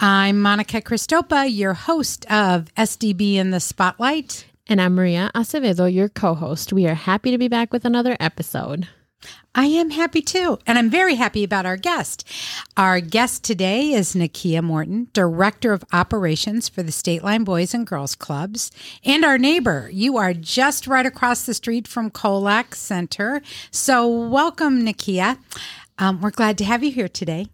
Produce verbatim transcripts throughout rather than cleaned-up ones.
I'm Monica Cristopa, your host of S D B in the Spotlight. And I'm Maria Acevedo, your co-host. We are happy to be back with another episode. I am happy too, and I'm very happy about our guest. Our guest today is Nakia Morton, Director of Operations for the Stateline Boys and Girls Clubs, and our neighbor. You are just right across the street from Colfax Center. So welcome, Nakia. Um, we're glad to have you here today.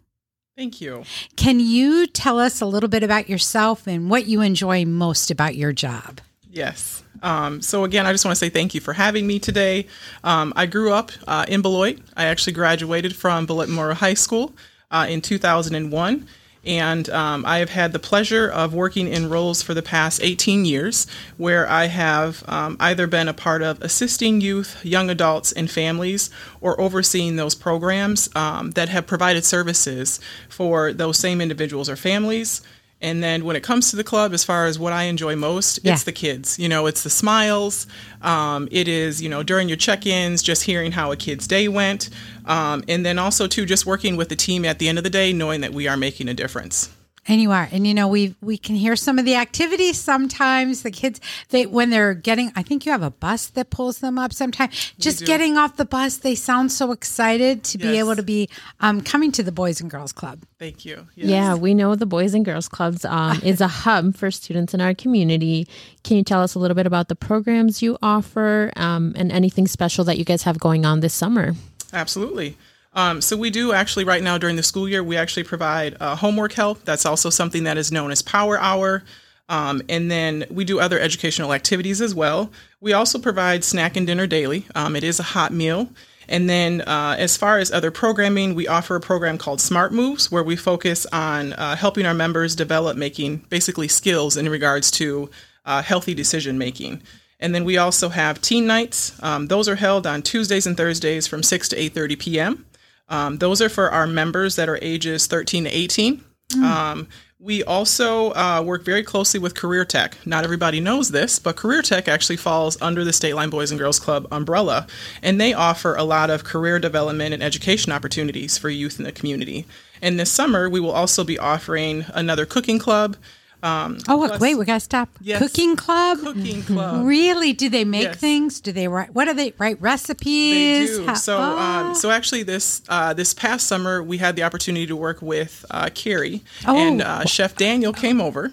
Thank you. Can you tell us a little bit about yourself and what you enjoy most about your job? Yes. Um, so again, I just want to say thank you for having me today. Um, I grew up uh, in Beloit. I actually graduated from Beloit Morrow High School uh, in two thousand one. And um, I have had the pleasure of working in roles for the past eighteen years where I have um, either been a part of assisting youth, young adults, and families, or overseeing those programs um, that have provided services for those same individuals or families. And then when it comes to the club, as far as what I enjoy most, yeah. it's the kids. You know, it's the smiles. Um, it is, you know, during your check-ins, just hearing how a kid's day went. Um, and then also, too, just working with the team at the end of the day, knowing that we are making a difference. And you are. And, you know, we we can hear some of the activities sometimes. The kids, they when they're getting, I think you have a bus that pulls them up sometimes. Just getting off the bus, they sound so excited to yes. be able to be um, coming to the Boys and Girls Club. Thank you. Yes. Yeah, we know the Boys and Girls Clubs um, is a hub for students in our community. Can you tell us a little bit about the programs you offer um, and anything special that you guys have going on this summer? Absolutely. Um, so we do actually right now during the school year, we actually provide uh, homework help. That's also something that is known as Power Hour. Um, and then we do other educational activities as well. We also provide snack and dinner daily. Um, it is a hot meal. And then uh, as far as other programming, we offer a program called Smart Moves, where we focus on uh, helping our members develop making basically skills in regards to uh, healthy decision making. And then we also have teen nights. Um, those are held on Tuesdays and Thursdays from six to eight thirty p.m. Um, those are for our members that are ages thirteen to eighteen. Mm. Um, we also uh, work very closely with Career Tech. Not everybody knows this, but Career Tech actually falls under the Stateline Boys and Girls Club umbrella, and they offer a lot of career development and education opportunities for youth in the community. And this summer, we will also be offering another cooking club. Um, oh, plus, wait, we got to stop. Yes, cooking club? Cooking club. Really? Do they make yes. things? Do they write, what do they write, recipes? They do. How, so, oh. um, so actually this, uh, this past summer, we had the opportunity to work with uh, Carrie oh. and uh, Chef Daniel came over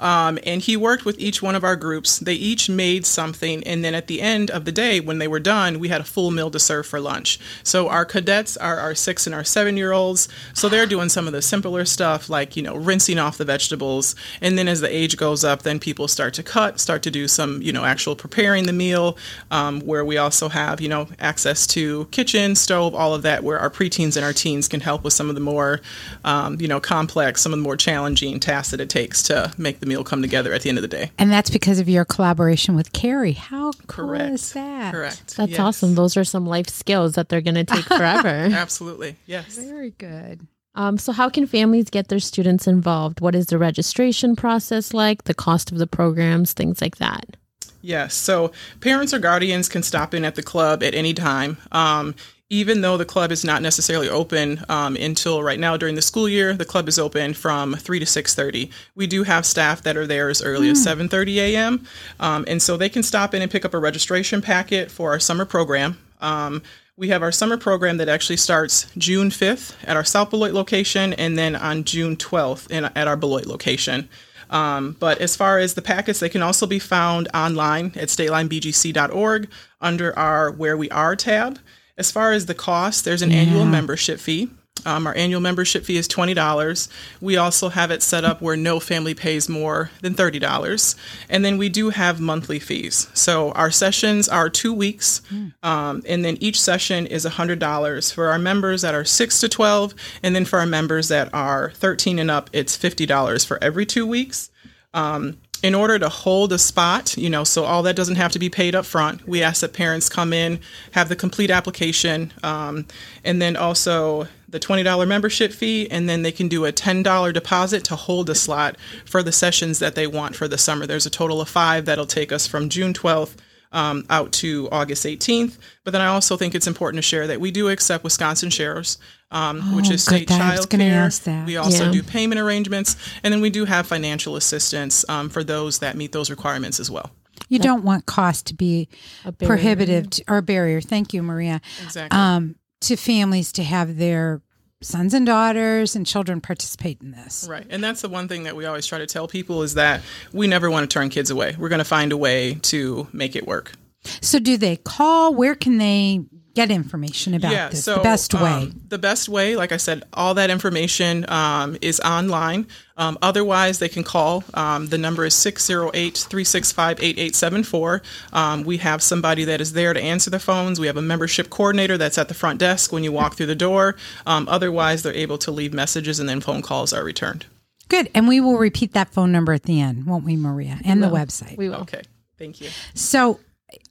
um, and he worked with each one of our groups. They each made something. And then at the end of the day, when they were done, we had a full meal to serve for lunch. So our cadets are our six and our seven-year-olds. So they're doing some of the simpler stuff like, you know, rinsing off the vegetables. And then as the age goes up, then people start to cut, start to do some, you know, actual preparing the meal, um, where we also have, you know, access to kitchen, stove, all of that, where our preteens and our teens can help with some of the more, um, you know, complex, some of the more challenging tasks that it takes to make the meal come together at the end of the day. And that's because of your collaboration with Carrie. How cool Correct. Is that? Correct. That's yes. awesome. Those are some life skills that they're going to take forever. Absolutely. Yes. Very good. Um, so how can families get their students involved? What is the registration process like? The cost of the programs, things like that? Yes. So parents or guardians can stop in at the club at any time. Um, Even though the club is not necessarily open um, until right now during the school year, the club is open from three to six thirty. We do have staff that are there as early mm. as seven thirty a.m. Um, and so they can stop in and pick up a registration packet for our summer program. Um, we have our summer program that actually starts June fifth at our South Beloit location and then on June twelfth in, at our Beloit location. Um, but as far as the packets, they can also be found online at stateline b g c dot org under our Where We Are tab. As far as the cost, there's an yeah. annual membership fee. Um, our annual membership fee is twenty dollars. We also have it set up where no family pays more than thirty dollars. And then we do have monthly fees. So our sessions are two weeks. Mm. Um, and then each session is one hundred dollars for our members that are six to twelve. And then for our members that are thirteen and up, it's fifty dollars for every two weeks. Um, In order to hold a spot, you know, so all that doesn't have to be paid up front. We ask that parents come in, have the complete application, um, and then also the twenty dollars membership fee, and then they can do a ten dollars deposit to hold a slot for the sessions that they want for the summer. There's a total of five that'll take us from June twelfth um, out to August eighteenth. But then I also think it's important to share that we do accept Wisconsin Sheriffs, um, oh, which is state child care. We also yeah. do payment arrangements. And then we do have financial assistance um, for those that meet those requirements as well. You yeah. don't want cost to be a prohibitive to, or a barrier. Thank you, Maria. Exactly. Um, to families to have their sons and daughters and children participate in this. Right. And that's the one thing that we always try to tell people is that we never want to turn kids away. We're going to find a way to make it work. So do they call? Where can they get information about yeah, this? So, the best way? Um, the best way, like I said, all that information um, is online. Um, otherwise, they can call. Um, the number is six oh eight, three six five, eight eight seven four. Um, we have somebody that is there to answer the phones. We have a membership coordinator that's at the front desk when you walk through the door. Um, otherwise, they're able to leave messages and then phone calls are returned. Good. And we will repeat that phone number at the end, won't we, Maria? And we the website. We will. Okay. Thank you. So...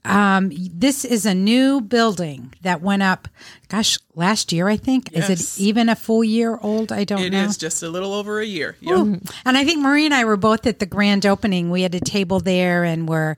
Um, this is a new building that went up, gosh, last year, I think. Yes. Is it even a full year old? I don't it know. It is just a little over a year. Yep. And I think Marie and I were both at the grand opening. We had a table there and we're,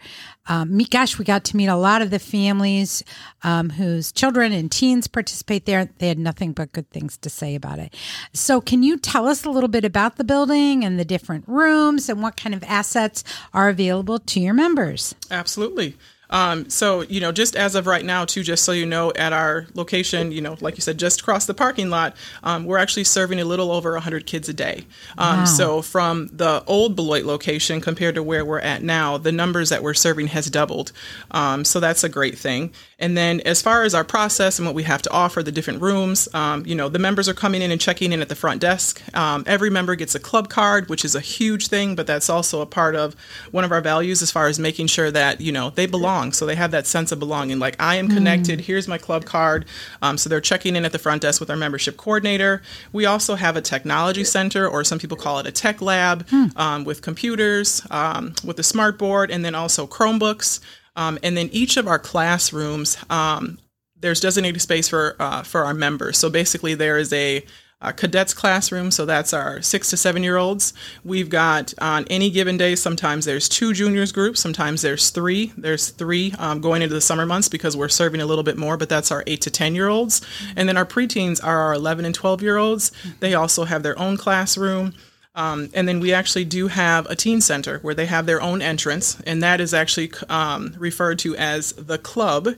um, me, gosh, we got to meet a lot of the families um, whose children and teens participate there. They had nothing but good things to say about it. So can you tell us a little bit about the building and the different rooms and what kind of assets are available to your members? Absolutely. Um, so, you know, just as of right now, too, just so you know, at our location, you know, like you said, just across the parking lot, um, we're actually serving a little over one hundred kids a day. Um, wow. So from the old Beloit location compared to where we're at now, the numbers that we're serving has doubled. Um, so that's a great thing. And then as far as our process and what we have to offer, the different rooms, um, you know, the members are coming in and checking in at the front desk. Um, every member gets a club card, which is a huge thing, but that's also a part of one of our values as far as making sure that, you know, they belong. So they have that sense of belonging, like I am connected. Mm. Here's my club card. Um, so they're checking in at the front desk with our membership coordinator. We also have a technology center, or some people call it a tech lab, mm. um, with computers, um, with a smart board, and then also Chromebooks. Um, and then each of our classrooms, um, there's designated space for uh, for our members. So basically there is a Uh, cadets classroom, so that's our six to seven year olds. We've got on any given day, sometimes there's two juniors groups, sometimes there's three. There's three um, going into the summer months because we're serving a little bit more, but that's our eight to ten year olds. And then our preteens are our eleven and twelve year olds. They also have their own classroom. Um, and then we actually do have a teen center where they have their own entrance, and that is actually um, referred to as the club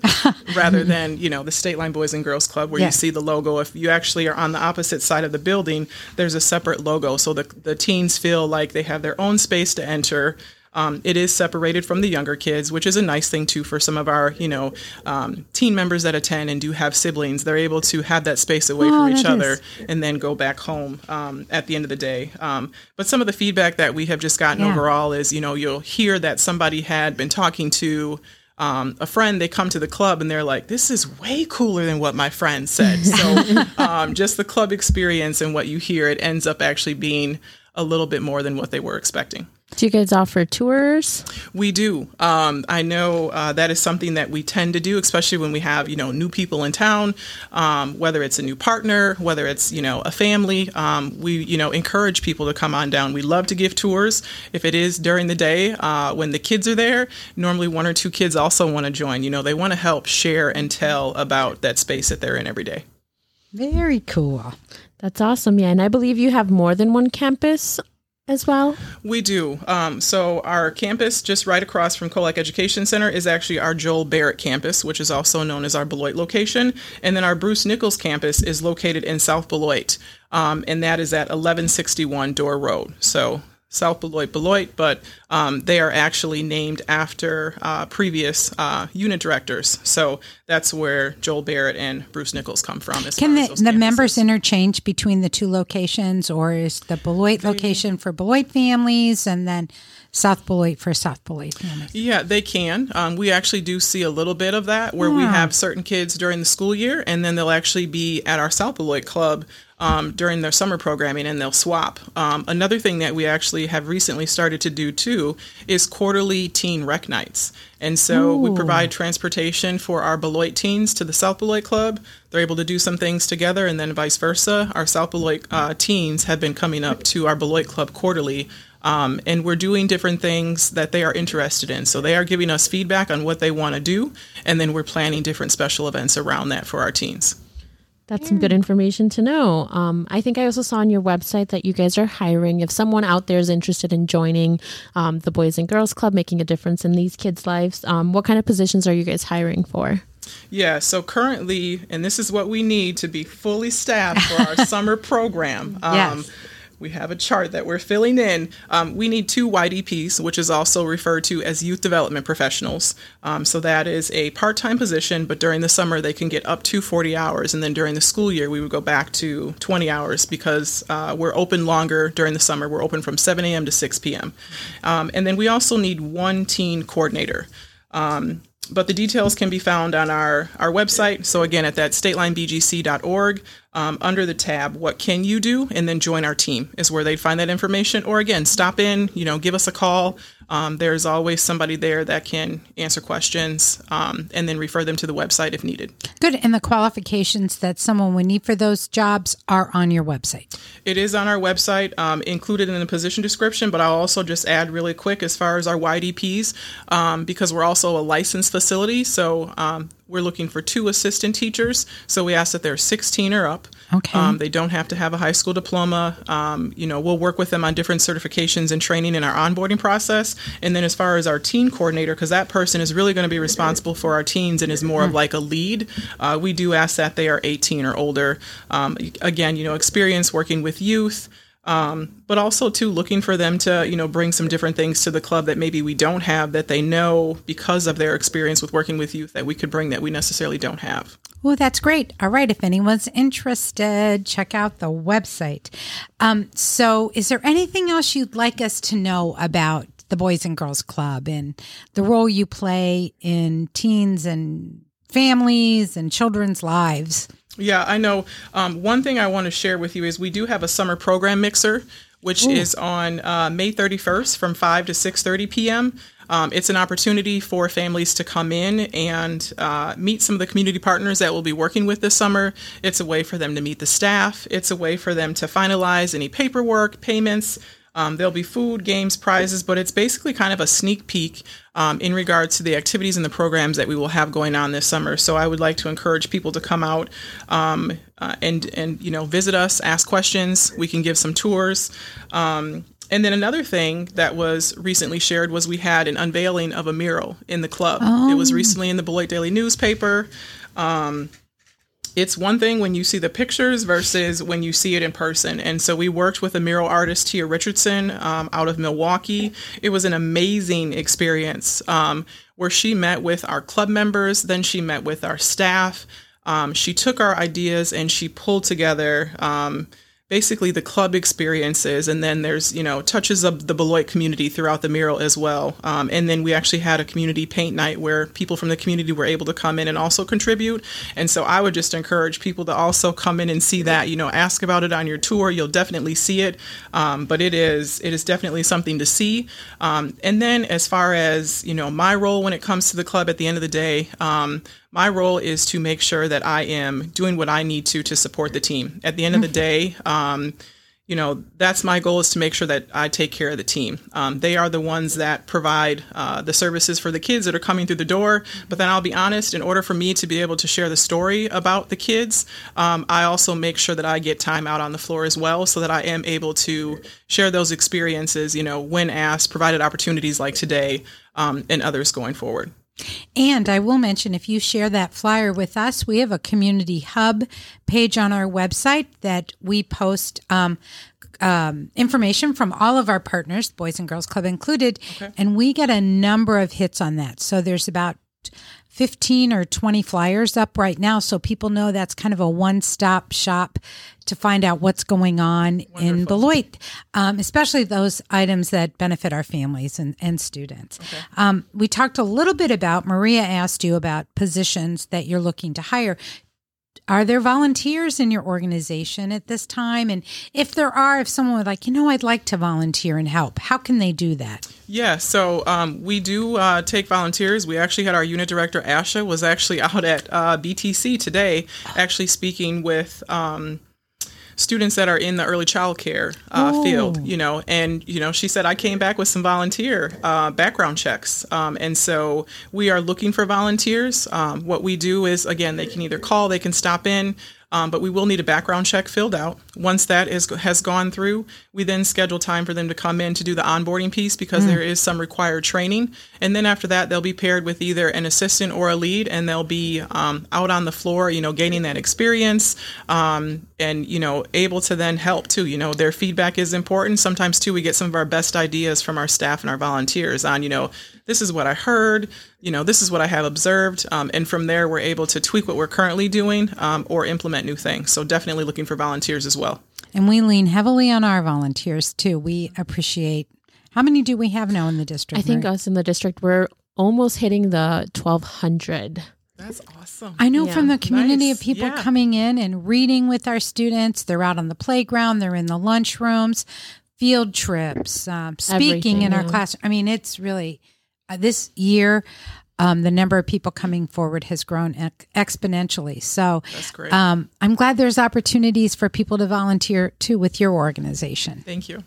rather than, you know, the Stateline Boys and Girls Club where yeah. you see the logo. If you actually are on the opposite side of the building, there's a separate logo. So the, the teens feel like they have their own space to enter. Um, it is separated from the younger kids, which is a nice thing, too, for some of our, you know, um, teen members that attend and do have siblings. They're able to have that space away oh, from each other is. and then go back home um, at the end of the day. Um, but some of the feedback that we have just gotten yeah. overall is, you know, you'll hear that somebody had been talking to Um, a friend, they come to the club and they're like, this is way cooler than what my friend said. So um, just the club experience and what you hear, it ends up actually being a little bit more than what they were expecting. Do you guys offer tours? We do. Um, I know uh, that is something that we tend to do, especially when we have, you know, new people in town, um, whether it's a new partner, whether it's, you know, a family. Um, we, you know, encourage people to come on down. We love to give tours. If it is during the day uh, when the kids are there, normally one or two kids also want to join. You know, they want to help share and tell about that space that they're in every day. Very cool. That's awesome. Yeah. And I believe you have more than one campus as well? We do. Um, so our campus just right across from Colac Education Center is actually our Joel Barrett campus, which is also known as our Beloit location. And then our Bruce Nichols campus is located in South Beloit. Um, and that is at eleven sixty-one Door Road. So South Beloit, Beloit, but um, they are actually named after uh, previous uh, unit directors. So that's where Joel Barrett and Bruce Nichols come from. Can the, the members interchange between the two locations, or is the Beloit they, location for Beloit families and then South Beloit for South Beloit families? Yeah, they can. Um, we actually do see a little bit of that where yeah. we have certain kids during the school year, and then they'll actually be at our South Beloit club um, during their summer programming, and they'll swap. Um, another thing that we actually have recently started to do too is quarterly teen rec nights. And so Ooh. we provide transportation for our Beloit teens to the South Beloit Club. They're able to do some things together, and then vice versa. Our South Beloit uh, teens have been coming up to our Beloit Club quarterly. Um, and we're doing different things that they are interested in. So they are giving us feedback on what they want to do, and then we're planning different special events around that for our teens. That's some good information to know. Um, I think I also saw on your website that you guys are hiring. If someone out there is interested in joining um, the Boys and Girls Club, making a difference in these kids' lives, um, what kind of positions are you guys hiring for? Yeah, so currently, and this is what we need to be fully staffed for our summer program. Um, yes. We have a chart that we're filling in. Um, we need two Y D Ps, which is also referred to as youth development professionals. Um, so that is a part-time position, but during the summer they can get up to forty hours. And then during the school year, we would go back to twenty hours because uh, we're open longer during the summer. We're open from seven a.m. to six p.m. Um, and then we also need one teen coordinator. Um, But the details can be found on our, our website. So again, at that stateline b g c dot org, um, under the tab, what can you do? And then join our team is where they'd find that information. Or again, stop in, you know, give us a call. Um, there's always somebody there that can answer questions um, and then refer them to the website if needed. Good. And the qualifications that someone would need for those jobs are on your website. It is on our website, um, included in the position description, but I'll also just add really quick as far as our Y D Ps, um, because we're also a licensed facility. So um, we're looking for two assistant teachers. So we ask that they're sixteen or up. Okay. Um, they don't have to have a high school diploma. Um, you know, we'll work with them on different certifications and training in our onboarding process. And then as far as our teen coordinator, because that person is really going to be responsible for our teens and is more of like a lead, uh, we do ask that they are eighteen or older. Um, again, you know, experience working with youth. Um, but also, too, looking for them to, you know, bring some different things to the club that maybe we don't have, that they know because of their experience with working with youth that we could bring that we necessarily don't have. Well, that's great. All right. If anyone's interested, check out the website. Um, so is there anything else you'd like us to know about the Boys and Girls Club and the role you play in teens and families and children's lives? Yeah, I know. Um, one thing I want to share with you is we do have a summer program mixer, which Ooh. is on uh, May thirty-first from five to six thirty p.m. Um, it's an opportunity for families to come in and uh, meet some of the community partners that we'll be working with this summer. It's a way for them to meet the staff. It's a way for them to finalize any paperwork, payments. Um, there'll be food, games, prizes, but it's basically kind of a sneak peek um, in regards to the activities and the programs that we will have going on this summer. So I would like to encourage people to come out um, uh, and, and, you know, visit us, ask questions. We can give some tours. Um, and then another thing that was recently shared was we had an unveiling of a mural in the club. Oh. It was recently in the Beloit Daily newspaper. Um It's one thing when you see the pictures versus when you see it in person. And so we worked with a mural artist, Tia Richardson, um, out of Milwaukee. It was an amazing experience um, where she met with our club members. Then she met with our staff. Um, she took our ideas and she pulled together um, basically the club experiences. And then there's, you know, touches of the Beloit community throughout the mural as well. Um, and then we actually had a community paint night where people from the community were able to come in and also contribute. And so I would just encourage people to also come in and see that, you know, ask about it on your tour. You'll definitely see it. Um, but it is, it is definitely something to see. Um, and then as far as, you know, my role when it comes to the club at the end of the day, um, my role is to make sure that I am doing what I need to to support the team. At the end of the day, um, you know, that's my goal, is to make sure that I take care of the team. Um, they are the ones that provide uh, the services for the kids that are coming through the door. But then I'll be honest, in order for me to be able to share the story about the kids, um, I also make sure that I get time out on the floor as well so that I am able to share those experiences, you know, when asked, provided opportunities like today um, and others going forward. And I will mention, if you share that flyer with us, we have a community hub page on our website that we post um, um, information from all of our partners, Boys and Girls Club included, okay. and we get a number of hits on that. So there's about fifteen or twenty flyers up right now, so people know that's kind of a one-stop shop to find out what's going on Wonderful. in Beloit, um, especially those items that benefit our families and, and students. Okay. Um, we talked a little bit about, Maria asked you about positions that you're looking to hire. Are there volunteers in your organization at this time? And if there are, if someone would like, you know, I'd like to volunteer and help, how can they do that? Yeah, so um, we do uh, take volunteers. We actually had our unit director, Asha, was actually out at uh, B T C today, actually speaking with um, students that are in the early child care uh, oh. field, you know, and, you know, she said, I came back with some volunteer uh, background checks. Um, and so we are looking for volunteers. Um, what we do is, again, they can either call, they can stop in, um, but we will need a background check filled out. Once that is has gone through, we then schedule time for them to come in to do the onboarding piece because mm. there is some required training. And then after that, they'll be paired with either an assistant or a lead, and they'll be um, out on the floor, you know, gaining that experience um, and, you know, able to then help too. You know, their feedback is important. Sometimes too, we get some of our best ideas from our staff and our volunteers on, you know, this is what I heard, you know, this is what I have observed. Um, and from there, we're able to tweak what we're currently doing um, or implement new things. So definitely looking for volunteers as well. And we lean heavily on our volunteers, too. We appreciate, how many do we have now in the district? I think Marie? Us in the district, we're almost hitting the twelve hundred. That's awesome. I know yeah. from the community nice. Of people yeah. coming in and reading with our students. They're out on the playground. They're in the lunchrooms, field trips, um, speaking Everything, in yeah. our classroom. I mean, it's really... Uh, this year, um, the number of people coming forward has grown ex- exponentially. So That's great. Um, I'm glad there's opportunities for people to volunteer, too, with your organization. Thank you.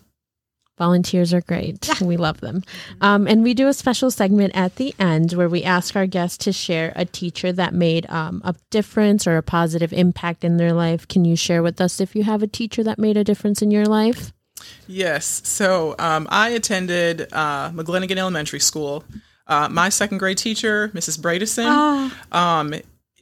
Volunteers are great. Yeah. We love them. Um, and we do a special segment at the end where we ask our guests to share a teacher that made um, a difference or a positive impact in their life. Can you share with us if you have a teacher that made a difference in your life? Yes. So um, I attended uh, McGlinigan Elementary School. Uh, my second grade teacher, Missus Bradison, oh. um,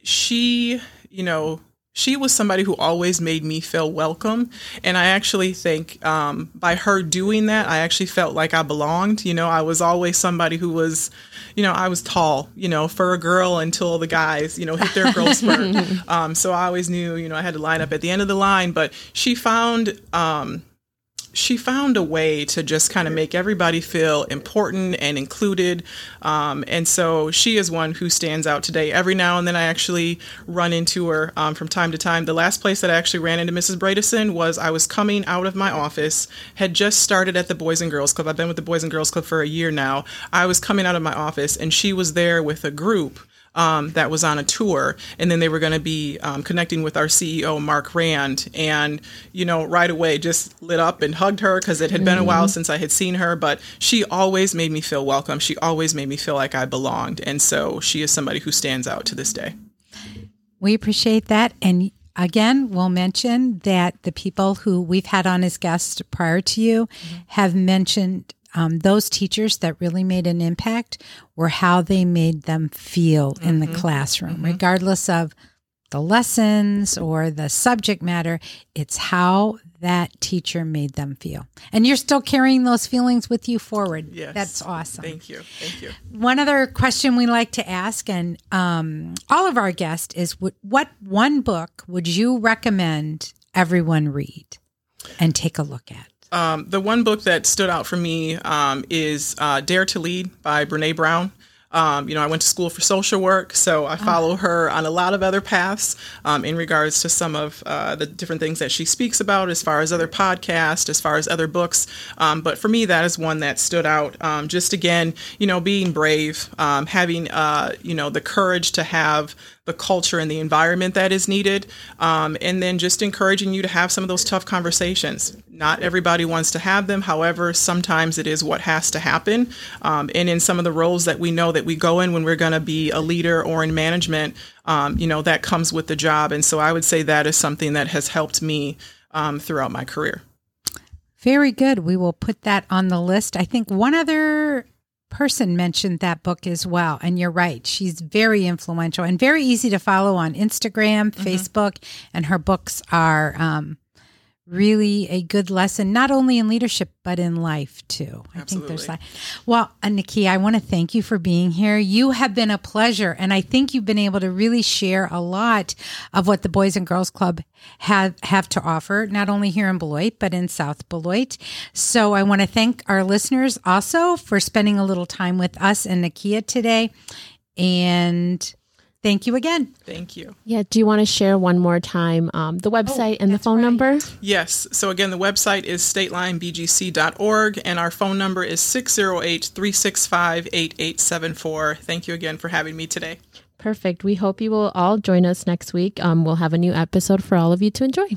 she, you know, she was somebody who always made me feel welcome. And I actually think um, by her doing that, I actually felt like I belonged. You know, I was always somebody who was, you know, I was tall, you know, for a girl until the guys, you know, hit their growth spurt. Um, so I always knew, you know, I had to line up at the end of the line. But she found... Um, She found a way to just kind of make everybody feel important and included. Um, and so she is one who stands out today. Every now and then I actually run into her um, from time to time. The last place that I actually ran into Missus Bradison was I was coming out of my office, had just started at the Boys and Girls Club. I've been with the Boys and Girls Club for a year now. I was coming out of my office and she was there with a group Um, that was on a tour, and then they were going to be um, connecting with our C E O, Mark Rand, and, you know, right away just lit up and hugged her because it had been mm-hmm. a while since I had seen her, but she always made me feel welcome. She always made me feel like I belonged, and so she is somebody who stands out to this day. We appreciate that, and again, we'll mention that the people who we've had on as guests prior to you mm-hmm. have mentioned Um, those teachers that really made an impact were how they made them feel mm-hmm. in the classroom, mm-hmm. regardless of the lessons or the subject matter. It's how that teacher made them feel. And you're still carrying those feelings with you forward. Yes. That's awesome. Thank you. Thank you. One other question we like to ask, and um, all of our guests, is w- what one book would you recommend everyone read and take a look at? Um, the one book that stood out for me um, is uh, Dare to Lead by Brene Brown. Um, you know, I went to school for social work, so I follow her on a lot of other paths um, in regards to some of uh, the different things that she speaks about as far as other podcasts, as far as other books. Um, but for me, that is one that stood out. Um, just again, you know, being brave, um, having, uh, you know, the courage to have the culture and the environment that is needed, um, and then just encouraging you to have some of those tough conversations. Not everybody wants to have them. However, sometimes it is what has to happen. Um, and in some of the roles that we know that we go in when we're going to be a leader or in management, um, you know, that comes with the job. And so I would say that is something that has helped me um, throughout my career. Very good. We will put that on the list. I think one other person mentioned that book as well. And you're right. She's very influential and very easy to follow on Instagram, mm-hmm. Facebook, and her books are um, really a good lesson, not only in leadership, but in life too. I Absolutely. think there's that. Well, Nakia, I want to thank you for being here. You have been a pleasure. And I think you've been able to really share a lot of what the Boys and Girls Club have, have to offer, not only here in Beloit, but in South Beloit. So I want to thank our listeners also for spending a little time with us and Nakia today. And thank you again. Thank you. Yeah. Do you want to share one more time um, the website oh, and the phone right. number? Yes. So again, the website is stateline b g c dot org and our phone number is six zero eight, three six five, eight eight seven four. Thank you again for having me today. Perfect. We hope you will all join us next week. Um, we'll have a new episode for all of you to enjoy.